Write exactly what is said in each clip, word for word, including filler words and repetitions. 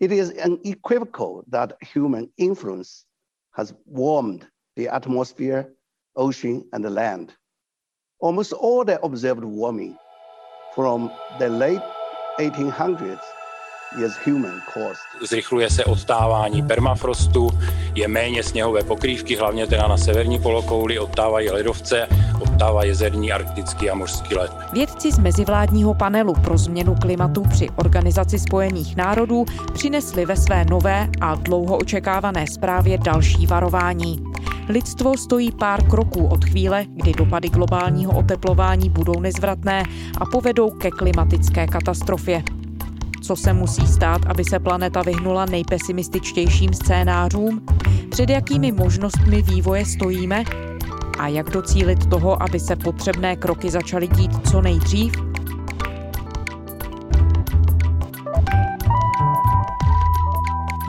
It is unequivocal that human influence has warmed the atmosphere, ocean, and the land. Almost all the observed warming from the late eighteen hundreds is human caused. Zrychluje se odtávání permafrostu, je méně sněhové pokrývky, hlavně teda na severní polokouli, odtávají ledovce, odtává jezerní, arktický a mořský led. Vědci z mezivládního panelu pro změnu klimatu při Organizaci spojených národů přinesli ve své nové a dlouho očekávané zprávě další varování. Lidstvo stojí pár kroků od chvíle, kdy dopady globálního oteplování budou nezvratné a povedou ke klimatické katastrofě. Co se musí stát, aby se planeta vyhnula nejpesimističtějším scénářům? Před jakými možnostmi vývoje stojíme? A jak docílit toho, aby se potřebné kroky začaly dít co nejdřív?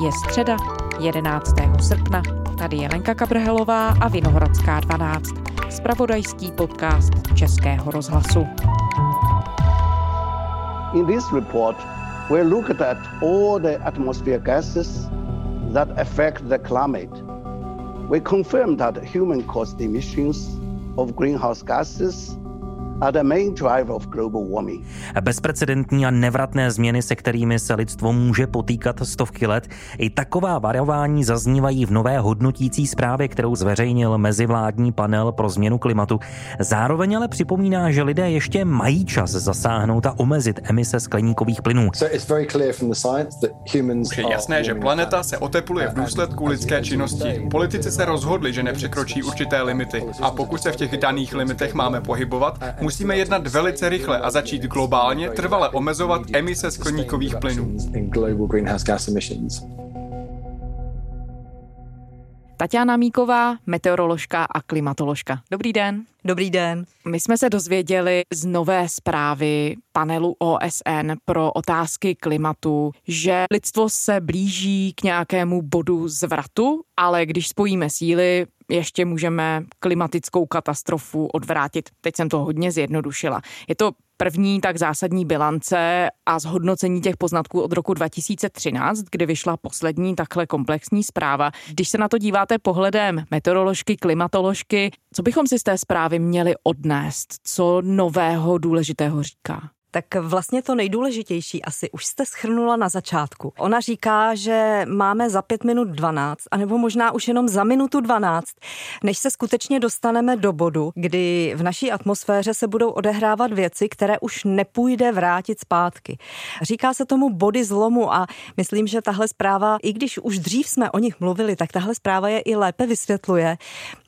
Je středa, jedenáctého srpna. Tady je Lenka Kabrhelová a Vinohradská dvanáct. Zpravodajský podcast Českého rozhlasu. In this report we looked at all the atmospheric gases that affect the climate. We confirmed that human-caused emissions of greenhouse gases are the main driver of global warming. Bezprecedentní a nevratné změny, se kterými se lidstvo může potýkat stovky let, i taková varování zaznívají v nové hodnotící zprávě, kterou zveřejnil mezivládní panel pro změnu klimatu. Zároveň ale připomíná, že lidé ještě mají čas zasáhnout a omezit emise skleníkových plynů. Je jasné, že planeta se otepluje v důsledku lidské činnosti. Politici se rozhodli, že nepřekročí určité limity. A pokud se v těch daných limitech máme pohybovat, musíme jednat velice rychle a začít globálně trvale omezovat emise skleníkových plynů. Taťana Míková, meteoroložka a klimatoložka. Dobrý den. Dobrý den. My jsme se dozvěděli z nové zprávy panelu O S N pro otázky klimatu, že lidstvo se blíží k nějakému bodu zvratu, ale když spojíme síly, ještě můžeme klimatickou katastrofu odvrátit. Teď jsem to hodně zjednodušila. Je to první tak zásadní bilance a zhodnocení těch poznatků od roku dva tisíce třináct, kdy vyšla poslední takhle komplexní zpráva. Když se na to díváte pohledem meteoroložky, klimatoložky, co bychom si z té zprávy měli odnést? Co nového důležitého říká? Tak vlastně to nejdůležitější asi už jste shrnula na začátku. Ona říká, že máme za pět minut dvanáct, anebo možná už jenom za minutu dvanáct, než se skutečně dostaneme do bodu, kdy v naší atmosféře se budou odehrávat věci, které už nepůjde vrátit zpátky. Říká se tomu body zlomu a myslím, že tahle zpráva, i když už dřív jsme o nich mluvili, tak tahle zpráva je i lépe vysvětluje.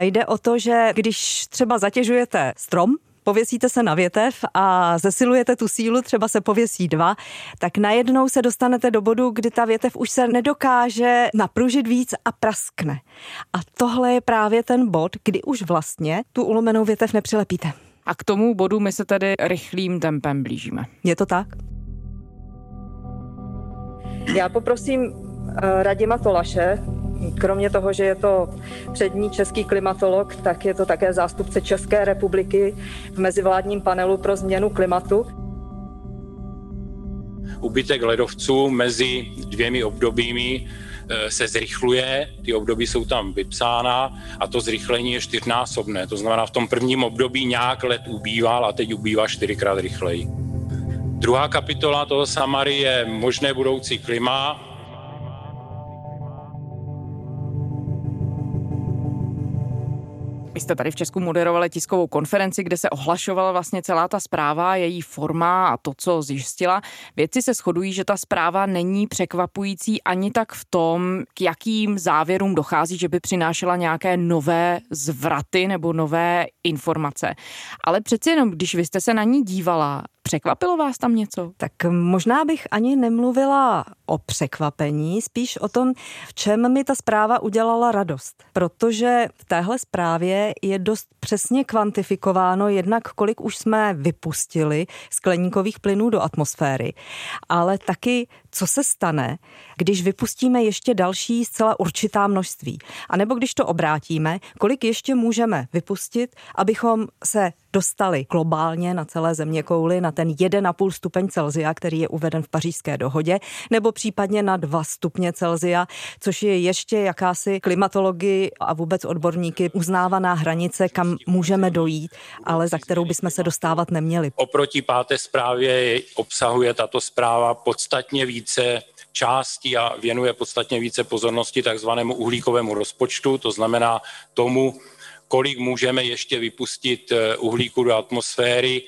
Jde o to, že když třeba zatěžujete strom, pověsíte se na větev a zesilujete tu sílu, třeba se pověsí dva, tak najednou se dostanete do bodu, kdy ta větev už se nedokáže napružit víc a praskne. A tohle je právě ten bod, kdy už vlastně tu ulomenou větev nepřilepíte. A k tomu bodu my se tedy rychlým tempem blížíme. Je to tak? Já poprosím Radima Tolaše. Kromě toho, že je to přední český klimatolog, tak je to také zástupce České republiky v mezivládním panelu pro změnu klimatu. Úbytek ledovců mezi dvěmi obdobími se zrychluje, ty období jsou tam vypsána a to zrychlení je čtyřnásobné. To znamená, v tom prvním období nějak led ubýval a teď ubývá čtyřikrát rychleji. Druhá kapitola toho Samary je možné budoucí klima. Vy jste tady v Česku moderovali tiskovou konferenci, kde se ohlašovala vlastně celá ta zpráva, její forma a to, co zjistila. Vědci se shodují, že ta zpráva není překvapující ani tak v tom, k jakým závěrům dochází, že by přinášela nějaké nové zvraty nebo nové informace. Ale přeci jenom, když vy jste se na ní dívala, překvapilo vás tam něco? Tak možná bych ani nemluvila o překvapení, spíš o tom, v čem mi ta zpráva udělala radost. Protože v téhle zprávě je dost přesně kvantifikováno jednak, kolik už jsme vypustili skleníkových plynů do atmosféry, ale taky co se stane, když vypustíme ještě další zcela určitá množství. A nebo když to obrátíme, kolik ještě můžeme vypustit, abychom se dostali globálně na celé zeměkouli na ten jedna celá pět stupeň Celsia, který je uveden v Pařížské dohodě, nebo případně na dva stupně Celsia, což je ještě jakási klimatologii a vůbec odborníky uznávaná hranice, kam můžeme dojít, ale za kterou bychom se dostávat neměli. Oproti páté zprávě obsahuje tato zpráva podstatně více částí a věnuje podstatně více pozornosti takzvanému uhlíkovému rozpočtu, to znamená tomu, kolik můžeme ještě vypustit uhlíku do atmosféry,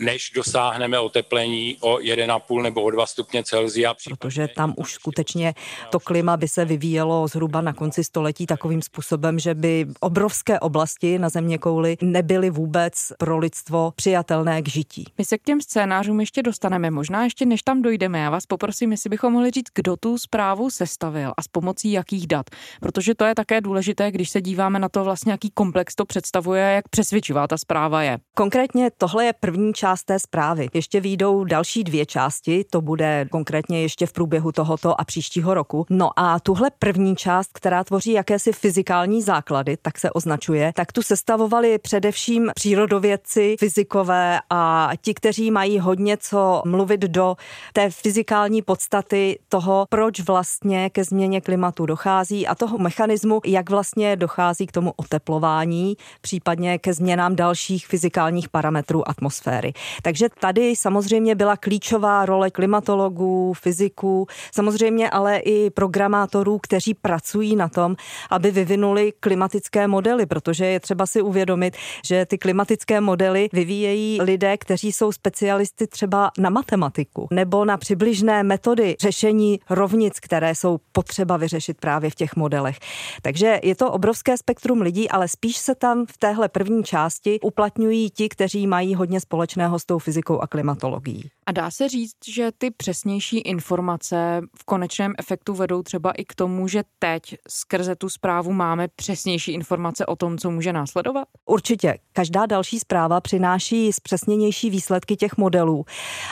než dosáhneme oteplení o jedna celá pět nebo o dva stupně Celsia. Protože tam už skutečně to klima by se vyvíjelo zhruba na konci století takovým způsobem, že by obrovské oblasti na zeměkouli nebyly vůbec pro lidstvo přijatelné k žití. My se k těm scénářům ještě dostaneme, možná ještě než tam dojdeme. Já vás poprosím, jestli bychom mohli říct, kdo tu zprávu sestavil a s pomocí jakých dat. Protože to je také důležité, když se díváme na to vlastně, jaký komplex to představuje, jak přesvědčivá ta zpráva je. Konkrétně tohle je první část té zprávy. Ještě vyjdou další dvě části, to bude konkrétně ještě v průběhu tohoto a příštího roku. No a tuhle první část, která tvoří jakési fyzikální základy, tak se označuje, tak tu sestavovali především přírodovědci, fyzikové a ti, kteří mají hodně co mluvit do té fyzikální podstaty toho, proč vlastně ke změně klimatu dochází a toho mechanismu, jak vlastně dochází k tomu oteplování, případně ke změnám dalších fyzikálních parametrů atmosféry. Takže tady samozřejmě byla klíčová role klimatologů, fyziků, samozřejmě ale i programátorů, kteří pracují na tom, aby vyvinuli klimatické modely, protože je třeba si uvědomit, že ty klimatické modely vyvíjejí lidé, kteří jsou specialisty třeba na matematiku nebo na přibližné metody řešení rovnic, které jsou potřeba vyřešit právě v těch modelech. Takže je to obrovské spektrum lidí, ale spíš se tam v téhle první části uplatňují ti, kteří mají hodně společného s tou fyzikou a klimatologií. A dá se říct, že ty přesnější informace v konečném efektu vedou třeba i k tomu, že teď skrze tu zprávu máme přesnější informace o tom, co může následovat? Určitě. Každá další zpráva přináší zpřesněnější výsledky těch modelů.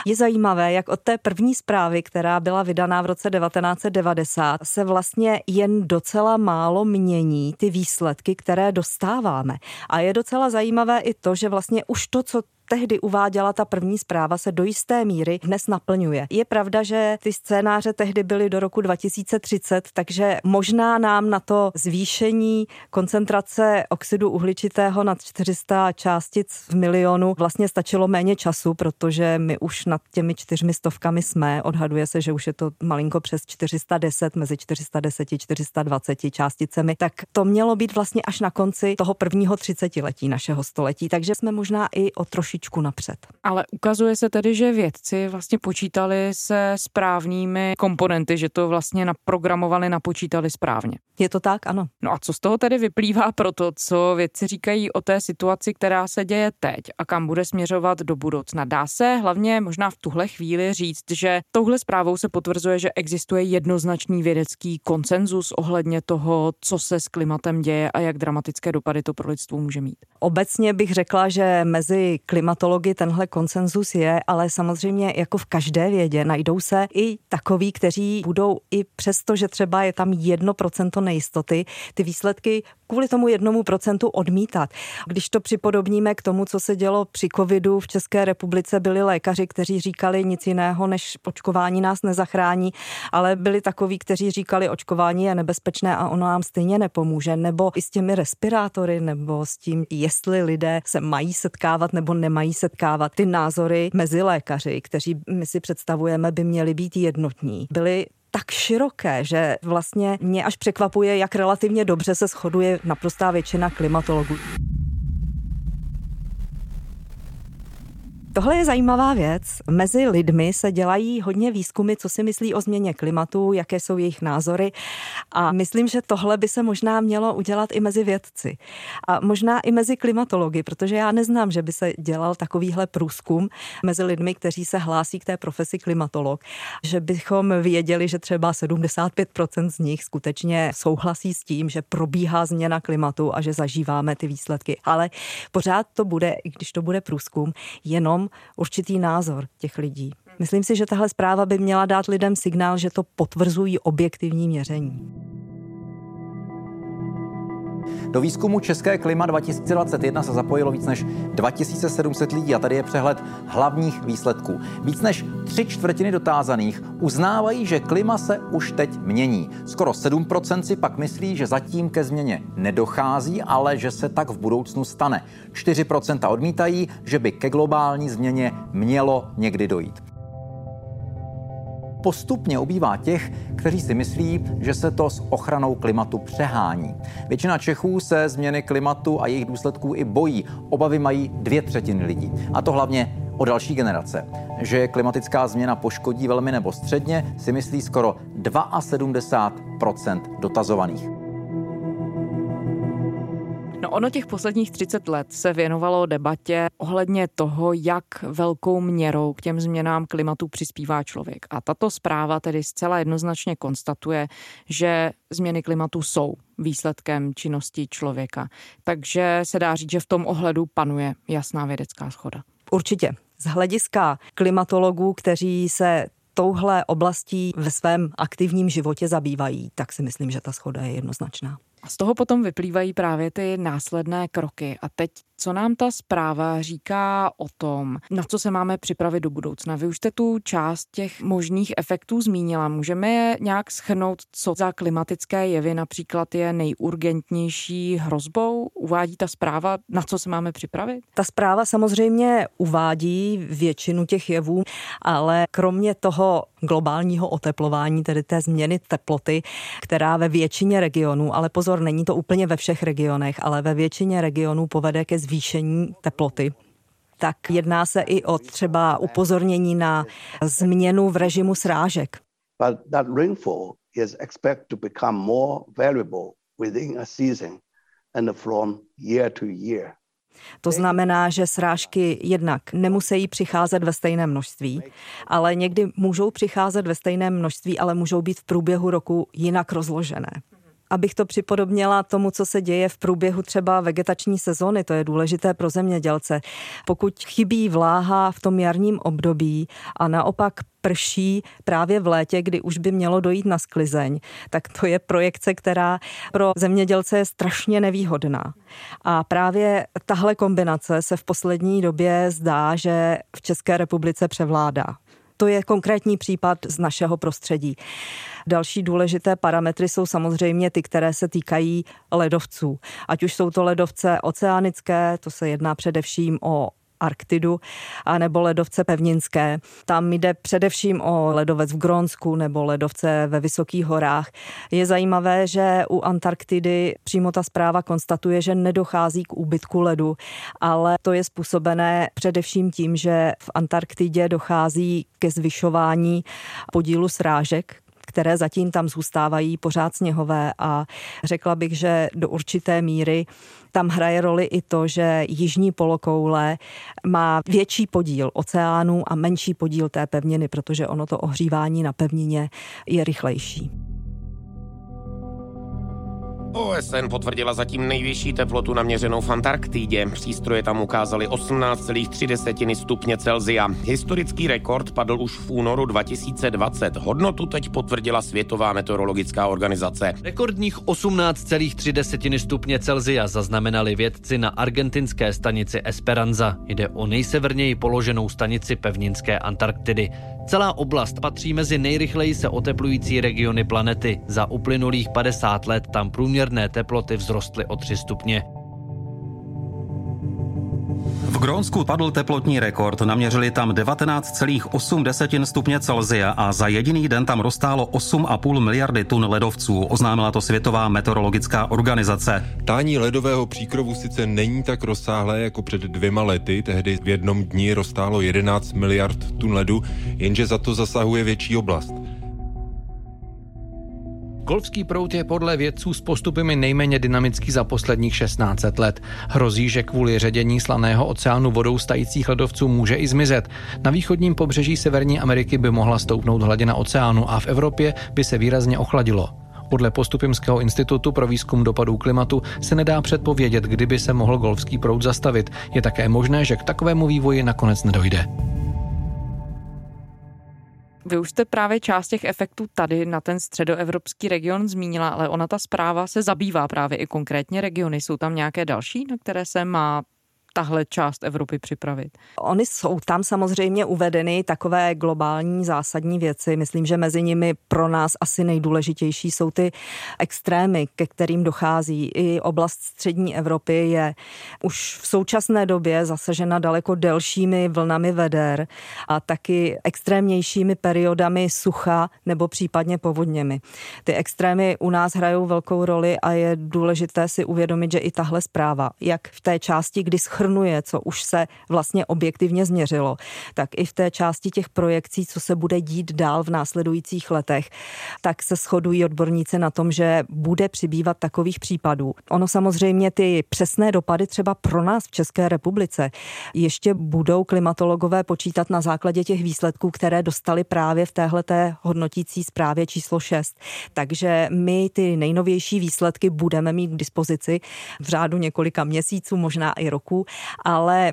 Je zajímavé, jak od té první zprávy, která byla vydaná v roce devatenáct set devadesát, se vlastně jen docela málo mění ty výsledky, které dostáváme. A je docela zajímavé i to, že vlastně už to, co tehdy uváděla ta první zpráva, se do jisté míry dnes naplňuje. Je pravda, že ty scénáře tehdy byly do roku dva tisíce třicet, takže možná nám na to zvýšení koncentrace oxidu uhličitého na čtyři sta částic v milionu vlastně stačilo méně času, protože my už nad těmi čtyřmi stovkami jsme. Odhaduje se, že už je to malinko přes čtyři sta deset, mezi čtyři sta deset a čtyři sta dvacet částicemi. Tak to mělo být vlastně až na konci toho prvního třicetiletí našeho století, takže jsme možná i o trošičku napřed. Ale ukazuje se tedy, že vědci vlastně počítali se správnými komponenty, že to vlastně naprogramovali, napočítali správně. Je to tak, ano. No a co z toho tedy vyplývá pro to, co vědci říkají o té situaci, která se děje teď a kam bude směřovat do budoucna? Dá se hlavně možná v tuhle chvíli říct, že touhle zprávou se potvrzuje, že existuje jednoznačný vědecký konsenzus ohledně toho, co se s klimatem děje a jak dramatické dopady to pro lidstvo může mít. Obecně bych řekla, že mezi klimatology tenhle konsenzus je, ale samozřejmě jako v každé vědě najdou se i takoví, kteří budou i přesto, že třeba je tam jedno procento nejistoty, ty výsledky kvůli tomu jednomu procentu odmítat. Když to připodobníme k tomu, co se dělo při covidu v České republice, byli lékaři, kteří říkali nic jiného, než očkování nás nezachrání, ale byli takoví, kteří říkali, očkování je nebezpečné a ono nám stejně nepomůže, nebo i s těmi respirátory, nebo s tím, jestli lidé se mají setkávat nebo nemají setkávat. Ty názory mezi lékaři, kteří my si představujeme, by měly být jednotní, byly tak široké, že vlastně mě až překvapuje, jak relativně dobře se shoduje naprostá většina klimatologů. Tohle je zajímavá věc. Mezi lidmi se dělají hodně výzkumy, co si myslí o změně klimatu, jaké jsou jejich názory a myslím, že tohle by se možná mělo udělat i mezi vědci a možná i mezi klimatology, protože já neznám, že by se dělal takovýhle průzkum mezi lidmi, kteří se hlásí k té profesi klimatolog, že bychom věděli, že třeba sedmdesát pět procent z nich skutečně souhlasí s tím, že probíhá změna klimatu a že zažíváme ty výsledky, ale pořád to bude, i když to bude průzkum, jenom určitý názor těch lidí. Myslím si, že tahle zpráva by měla dát lidem signál, že to potvrzují objektivní měření. Do výzkumu České klima dva tisíce dvacet jedna se zapojilo víc než dva tisíce sedm set lidí a tady je přehled hlavních výsledků. Víc než tři čtvrtiny dotázaných uznávají, že klima se už teď mění. Skoro sedm procent si pak myslí, že zatím ke změně nedochází, ale že se tak v budoucnu stane. čtyři procenta odmítají, že by ke globální změně mělo někdy dojít. Postupně ubývá těch, kteří si myslí, že se to s ochranou klimatu přehání. Většina Čechů se změny klimatu a jejich důsledků i bojí. Obavy mají dvě třetiny lidí. A to hlavně o další generace. Že klimatická změna poškodí velmi nebo středně, si myslí skoro sedmdesát dva procent dotazovaných. No ono těch posledních třicet let se věnovalo debatě ohledně toho, jak velkou měrou k těm změnám klimatu přispívá člověk. A tato zpráva tedy zcela jednoznačně konstatuje, že změny klimatu jsou výsledkem činnosti člověka. Takže se dá říct, že v tom ohledu panuje jasná vědecká shoda. Určitě. Z hlediska klimatologů, kteří se touhle oblastí ve svém aktivním životě zabývají, tak si myslím, že ta shoda je jednoznačná. A z toho potom vyplývají právě ty následné kroky. A teď, co nám ta zpráva říká o tom, na co se máme připravit do budoucna? Vy už jste tu část těch možných efektů zmínila. Můžeme je nějak shrnout, co za klimatické jevy například je nejurgentnější hrozbou? Uvádí ta zpráva, na co se máme připravit? Ta zpráva samozřejmě uvádí většinu těch jevů, ale kromě toho globálního oteplování, tedy té změny teploty, která ve většině regionů, ale pozor, není to úplně ve všech regionech, ale ve většině regionů povede ke zvýšení teploty. Tak jedná se i o třeba upozornění na změnu v režimu srážek. But that rainfall is expected to become more variable within a season and from year to year. To znamená, že srážky jednak nemusejí přicházet ve stejné množství, ale někdy můžou přicházet ve stejné množství, ale můžou být v průběhu roku jinak rozložené. Abych to připodobnila tomu, co se děje v průběhu třeba vegetační sezony, to je důležité pro zemědělce. Pokud chybí vláha v tom jarním období a naopak prší právě v létě, kdy už by mělo dojít na sklizeň, tak to je projekce, která pro zemědělce je strašně nevýhodná. A právě tahle kombinace se v poslední době zdá, že v České republice převládá. To je konkrétní případ z našeho prostředí. Další důležité parametry jsou samozřejmě ty, které se týkají ledovců. Ať už jsou to ledovce oceánické, to se jedná především o Arktidu, anebo ledovce pevninské. Tam jde především o ledovec v Grónsku nebo ledovce ve Vysokých horách. Je zajímavé, že u Antarktidy přímo ta zpráva konstatuje, že nedochází k úbytku ledu, ale to je způsobené především tím, že v Antarktidě dochází ke zvyšování podílu srážek, které zatím tam zůstávají pořád sněhové, a řekla bych, že do určité míry tam hraje roli i to, že jižní polokoule má větší podíl oceánů a menší podíl té pevniny, protože ono to ohřívání na pevnině je rychlejší. O S N potvrdila zatím nejvyšší teplotu naměřenou v Antarktidě. Přístroje tam ukázaly osmnáct celá tři stupně Celsia. Historický rekord padl už v únoru dva tisíce dvacet. Hodnotu teď potvrdila Světová meteorologická organizace. Rekordních osmnáct celá tři stupně Celsia zaznamenali vědci na argentinské stanici Esperanza. Jde o nejseverněji položenou stanici pevninské Antarktidy. Celá oblast patří mezi nejrychleji se oteplující regiony planety. Za uplynulých padesát let tam průměrné teploty vzrostly o tři stupně. V Grónsku padl teplotní rekord, naměřili tam devatenáct celá osm stupně Celsia a za jediný den tam roztálo osm celá pět miliardy tun ledovců, oznámila to Světová meteorologická organizace. Tání ledového příkrovu sice není tak rozsáhlé jako před dvěma lety, tehdy v jednom dni roztálo jedenáct miliard tun ledu, jenže za to zasahuje větší oblast. Golfský proud je podle vědců s postupy nejméně dynamický za posledních šestnáct let. Hrozí, že kvůli ředění slaného oceánu vodou stajících ledovců může i zmizet. Na východním pobřeží Severní Ameriky by mohla stoupnout hladina oceánu a v Evropě by se výrazně ochladilo. Podle Postupimského institutu pro výzkum dopadů klimatu se nedá předpovědět, kdyby se mohl golfský proud zastavit. Je také možné, že k takovému vývoji nakonec nedojde. Vy už jste právě část těch efektů tady na ten středoevropský region zmínila, ale ona ta zpráva se zabývá právě i konkrétně regiony. Jsou tam nějaké další, na které se má tahle část Evropy připravit? Ony jsou tam samozřejmě uvedeny takové globální zásadní věci. Myslím, že mezi nimi pro nás asi nejdůležitější jsou ty extrémy, ke kterým dochází. I oblast střední Evropy je už v současné době zasažena daleko delšími vlnami veder a taky extrémnějšími periodami sucha nebo případně povodněmi. Ty extrémy u nás hrajou velkou roli a je důležité si uvědomit, že i tahle zpráva, jak v té části, kdy schrnuje, co už se vlastně objektivně změřilo, tak i v té části těch projekcí, co se bude dít dál v následujících letech, tak se shodují odborníci na tom, že bude přibývat takových případů. Ono samozřejmě ty přesné dopady třeba pro nás v České republice ještě budou klimatologové počítat na základě těch výsledků, které dostali právě v téhleté hodnotící zprávě číslo šest. Takže my ty nejnovější výsledky budeme mít k dispozici v řádu několika měsíců, možná i roku. Ale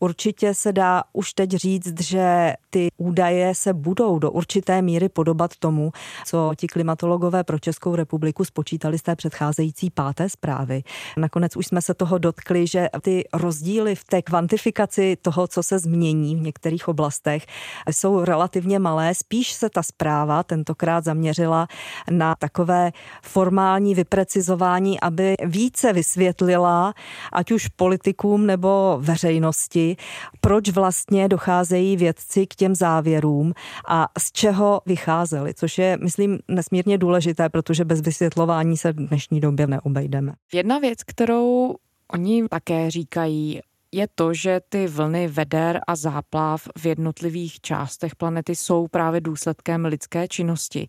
určitě se dá už teď říct, že ty údaje se budou do určité míry podobat tomu, co ti klimatologové pro Českou republiku spočítali z té předcházející páté zprávy. Nakonec už jsme se toho dotkli, že ty rozdíly v té kvantifikaci toho, co se změní v některých oblastech, jsou relativně malé. Spíš se ta zpráva tentokrát zaměřila na takové formální vyprecizování, aby více vysvětlila, ať už politikům nebo veřejnosti, proč vlastně docházejí vědci k těm závěrům a z čeho vycházeli, což je, myslím, nesmírně důležité, protože bez vysvětlování se v dnešní době neobejdeme. Jedna věc, kterou oni také říkají, je to, že ty vlny veder a záplav v jednotlivých částech planety jsou právě důsledkem lidské činnosti.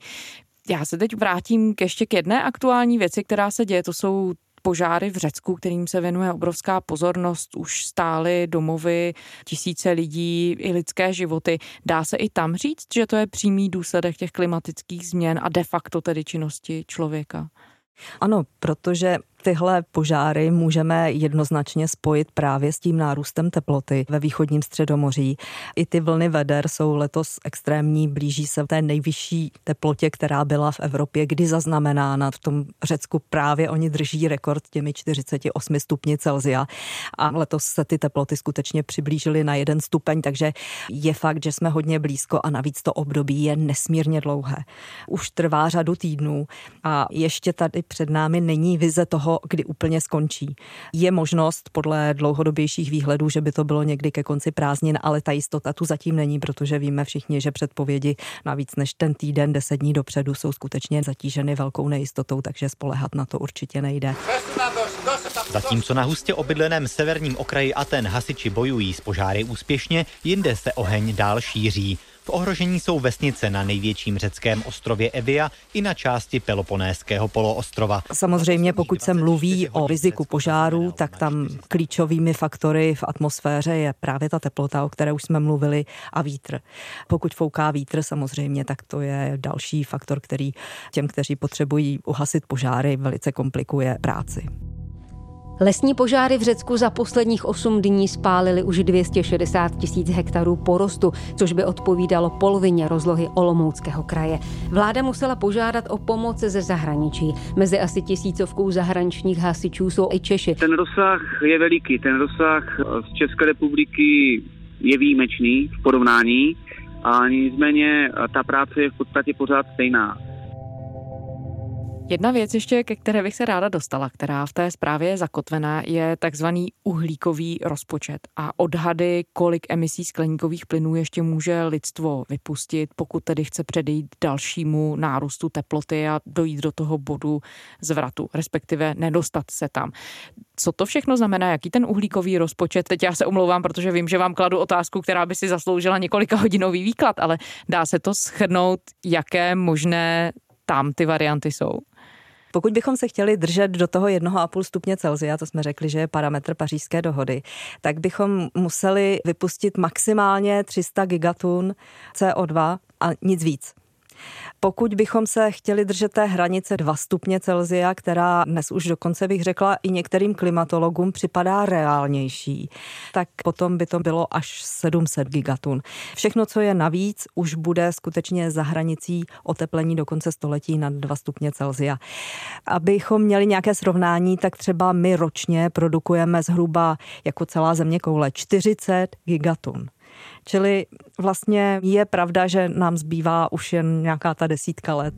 Já se teď vrátím k ještě k jedné aktuální věci, která se děje, to jsou požáry v Řecku, kterým se věnuje obrovská pozornost, už stály domovy tisíce lidí i lidské životy. Dá se i tam říct, že to je přímý důsledek těch klimatických změn a de facto tedy činnosti člověka? Ano, protože tyhle požáry můžeme jednoznačně spojit právě s tím nárůstem teploty ve východním Středomoří. I ty vlny veder jsou letos extrémní, blíží se té nejvyšší teplotě, která byla v Evropě kdy zaznamenána. V tom Řecku právě oni drží rekord těmi čtyřicet osm stupni Celsia a letos se ty teploty skutečně přiblížily na jeden stupeň, takže je fakt, že jsme hodně blízko a navíc to období je nesmírně dlouhé. Už trvá řadu týdnů a ještě tady před námi není vize toho, kdy úplně skončí. Je možnost podle dlouhodobějších výhledů, že by to bylo někdy ke konci prázdnin, ale ta jistota tu zatím není, protože víme všichni, že předpovědi navíc než ten týden, deset dní dopředu jsou skutečně zatíženy velkou nejistotou, takže spoléhat na to určitě nejde. Zatímco na hustě obydleném severním okraji Aten hasiči bojují s požáry úspěšně, jinde se oheň dál šíří. V ohrožení jsou vesnice na největším řeckém ostrově Evia i na části Peloponéského poloostrova. Samozřejmě pokud se mluví o riziku požáru, tak tam klíčovými faktory v atmosféře je právě ta teplota, o které už jsme mluvili, a vítr. Pokud fouká vítr samozřejmě, tak to je další faktor, který těm, kteří potřebují uhasit požáry, velice komplikuje práci. Lesní požáry v Řecku za posledních osm dní spálily už dvě stě šedesát tisíc hektarů porostu, což by odpovídalo polovině rozlohy Olomouckého kraje. Vláda musela požádat o pomoc ze zahraničí. Mezi asi tisícovkou zahraničních hasičů jsou i Češi. Ten rozsah je veliký. Ten rozsah z České republiky je výjimečný v porovnání, a nicméně ta práce je v podstatě pořád stejná. Jedna věc ještě, ke které bych se ráda dostala, která v té zprávě je zakotvená, je takzvaný uhlíkový rozpočet a odhady, kolik emisí skleníkových plynů ještě může lidstvo vypustit, pokud tedy chce předejít dalšímu nárůstu teploty a dojít do toho bodu zvratu, respektive nedostat se tam. Co to všechno znamená? Jaký ten uhlíkový rozpočet? Teď já se omlouvám, protože vím, že vám kladu otázku, která by si zasloužila několika hodinový výklad, ale dá se to shrnout, jaké možné tam ty varianty jsou? Pokud bychom se chtěli držet do toho jedna celá pět stupně Celsia, to jsme řekli, že je parametr Pařížské dohody, tak bychom museli vypustit maximálně tři sta gigatun C O dva a nic víc. Pokud bychom se chtěli držet té hranice dva stupně Celsia, která dnes už dokonce bych řekla i některým klimatologům připadá reálnější, tak potom by to bylo až sedm set gigatun. Všechno, co je navíc, už bude skutečně za hranicí oteplení do konce století nad dva stupně Celsia. Abychom měli nějaké srovnání, tak třeba my ročně produkujeme zhruba jako celá zeměkoule čtyřicet gigatun. Čili vlastně je pravda, že nám zbývá už jen nějaká ta desítka let.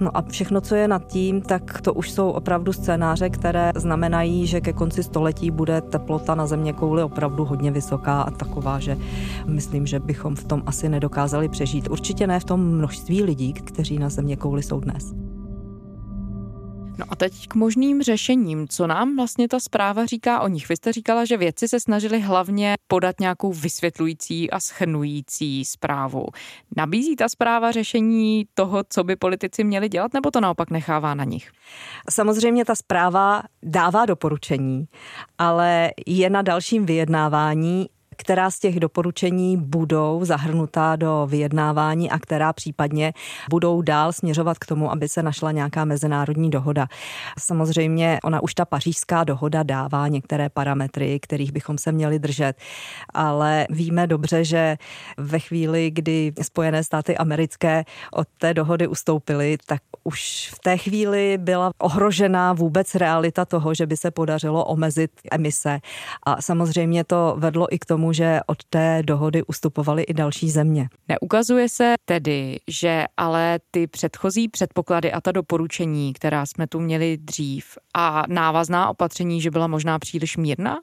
No a všechno, co je nad tím, tak to už jsou opravdu scénáře, které znamenají, že ke konci století bude teplota na zeměkouli opravdu hodně vysoká a taková, že myslím, že bychom v tom asi nedokázali přežít. Určitě ne v tom množství lidí, kteří na zeměkouli jsou dnes. No a teď k možným řešením. Co nám vlastně ta zpráva říká o nich? Vy jste říkala, že vědci se snažili hlavně podat nějakou vysvětlující a shrnující zprávu. Nabízí ta zpráva řešení toho, co by politici měli dělat, nebo to naopak nechává na nich? Samozřejmě ta zpráva dává doporučení, ale je na dalším vyjednávání, která z těch doporučení budou zahrnutá do vyjednávání a která případně budou dál směřovat k tomu, aby se našla nějaká mezinárodní dohoda. Samozřejmě ona už ta Pařížská dohoda dává některé parametry, kterých bychom se měli držet, ale víme dobře, že ve chvíli, kdy Spojené státy americké od té dohody ustoupily, tak už v té chvíli byla ohrožená vůbec realita toho, že by se podařilo omezit emise. A samozřejmě to vedlo i k tomu, že od té dohody ustupovaly i další země. Neukazuje se tedy, že ale ty předchozí předpoklady a ta doporučení, která jsme tu měli dřív a návazná opatření, že byla možná příliš mírná?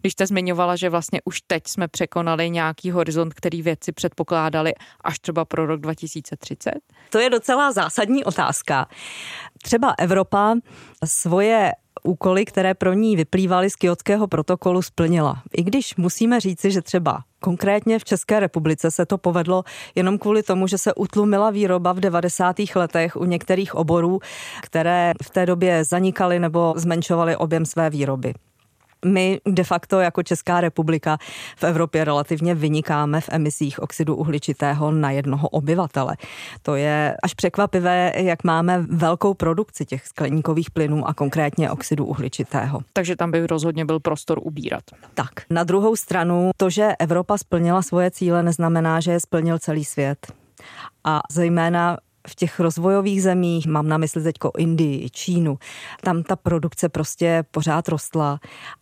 Když jste zmiňovala, že vlastně už teď jsme překonali nějaký horizont, který vědci předpokládali až třeba pro rok dva tisíce třicet? To je docela zásadní otázka. Třeba Evropa svoje úkoly, které pro ní vyplývaly z Kyotského protokolu, splnila. I když musíme říci, že třeba konkrétně v České republice se to povedlo jenom kvůli tomu, že se utlumila výroba v devadesátých letech u některých oborů, které v té době zanikaly nebo zmenšovaly objem své výroby. My de facto jako Česká republika v Evropě relativně vynikáme v emisích oxidu uhličitého na jednoho obyvatele. To je až překvapivé, jak máme velkou produkci těch skleníkových plynů a konkrétně oxidu uhličitého. Takže tam by rozhodně byl prostor ubírat. Tak, na druhou stranu to, že Evropa splnila svoje cíle, neznamená, že je splnil celý svět. A zejména v těch rozvojových zemích, mám na mysli teďko Indii, Čínu, tam ta produkce prostě pořád rostla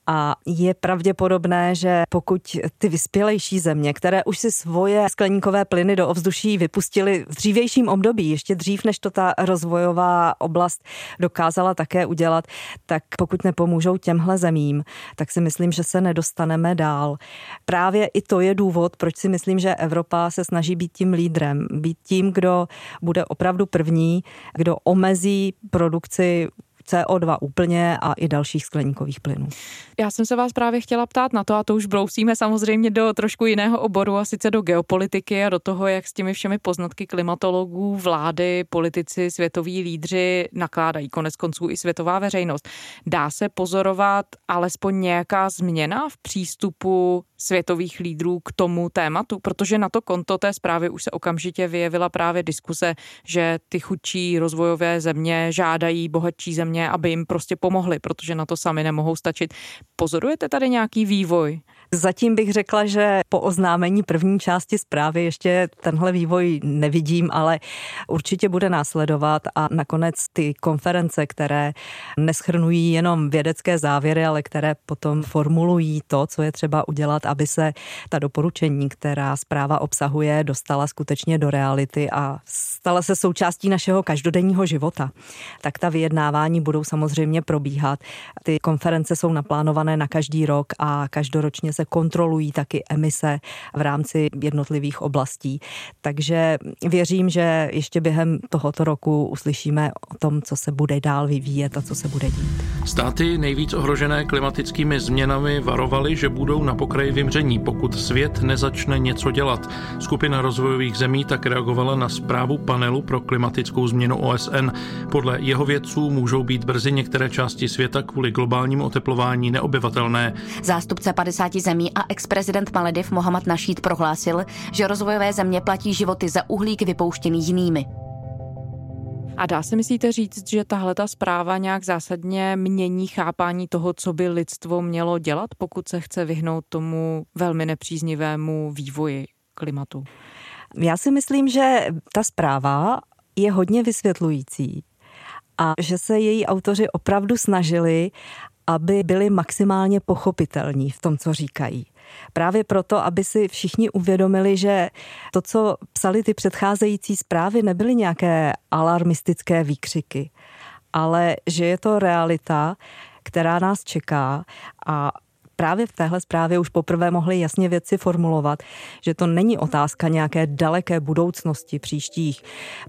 a je pravděpodobné, že pokud ty vyspělejší země, které už si svoje skleníkové plyny do ovzduší vypustily v dřívějším období, ještě dřív, než to ta rozvojová oblast dokázala také udělat, tak pokud nepomůžou těmhle zemím, tak si myslím, že se nedostaneme dál. Právě i to je důvod, proč si myslím, že Evropa se snaží být tím lídrem, být tím, kdo bude opravdu první, kdo omezí produkci C O dva úplně a i dalších skleníkových plynů. Já jsem se vás právě chtěla ptát na to, a to už brousíme samozřejmě do trošku jiného oboru, a sice do geopolitiky a do toho, jak s těmi všemi poznatky klimatologů, vlády, politici, světoví lídři nakládají, konec konců i světová veřejnost. Dá se pozorovat alespoň nějaká změna v přístupu světových lídrů k tomu tématu, protože na to konto té zprávy už se okamžitě vyjevila právě diskuse, že ty chudší rozvojové země žádají bohatší země, aby jim prostě pomohly, protože na to sami nemohou stačit. Pozorujete tady nějaký vývoj? Zatím bych řekla, že po oznámení první části zprávy ještě tenhle vývoj nevidím, ale určitě bude následovat a nakonec ty konference, které neshrnují jenom vědecké závěry, ale které potom formulují to, co je třeba udělat, aby se ta doporučení, která zpráva obsahuje, dostala skutečně do reality a stala se součástí našeho každodenního života. Tak ta vyjednávání budou samozřejmě probíhat. Ty konference jsou naplánované na každý rok a každoročně se kontrolují taky emise v rámci jednotlivých oblastí. Takže věřím, že ještě během tohoto roku uslyšíme o tom, co se bude dál vyvíjet a co se bude dít. Státy nejvíc ohrožené klimatickými změnami varovaly, že budou na pokraji vymření, pokud svět nezačne něco dělat. Skupina rozvojových zemí tak reagovala na zprávu panelu pro klimatickou změnu O S N. Podle jeho vědců můžou být brzy některé části světa kvůli globálnímu oteplování neobyvatelné. Zástupce padesáti zemí a ex-prezident Malediv Mohamed Naší prohlásil, že rozvojové země platí životy za uhlík vypouštěný jinými. A dá se, myslíte, říct, že tahle ta zpráva nějak zásadně mění chápání toho, co by lidstvo mělo dělat, pokud se chce vyhnout tomu velmi nepříznivému vývoji klimatu? Já si myslím, že ta zpráva je hodně vysvětlující a že se její autoři opravdu snažili, aby byli maximálně pochopitelní v tom, co říkají. Právě proto, aby si všichni uvědomili, že to, co psali ty předcházející zprávy, nebyly nějaké alarmistické výkřiky, ale že je to realita, která nás čeká, a právě v téhle zprávě už poprvé mohli jasně věci formulovat, že to není otázka nějaké daleké budoucnosti příštích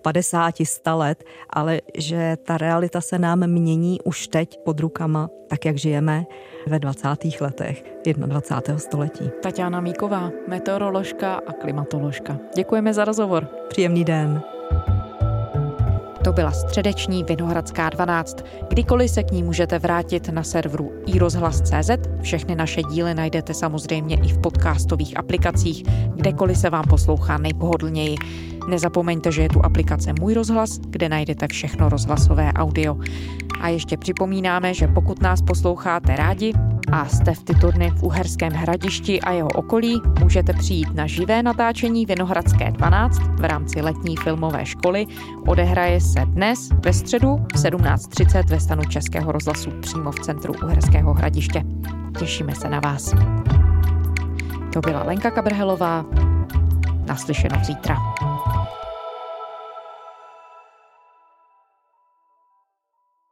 padesát sto let, ale že ta realita se nám mění už teď pod rukama, tak jak žijeme ve dvacátých letech dvacátého prvního století. Taťana Míková, meteoroložka a klimatoložka. Děkujeme za rozhovor. Příjemný den. To byla středeční Vinohradská dvanáct. Kdykoliv se k ní můžete vrátit na serveru i rozhlas tečka cé zet. Všechny naše díly najdete samozřejmě i v podcastových aplikacích, kdekoliv se vám poslouchá nejpohodlněji. Nezapomeňte, že je tu aplikace Můj rozhlas, kde najdete všechno rozhlasové audio. A ještě připomínáme, že pokud nás posloucháte rádi a jste v tyto dny v Uherském Hradišti a jeho okolí, můžete přijít na živé natáčení Vinohradské dvanáct v rámci letní filmové školy. Odehraje se dnes ve středu v sedmnáct třicet ve stanu Českého rozhlasu přímo v centru Uherského Hradiště. Těšíme se na vás. To byla Lenka Kabrhelová. Naslyšenou zítra.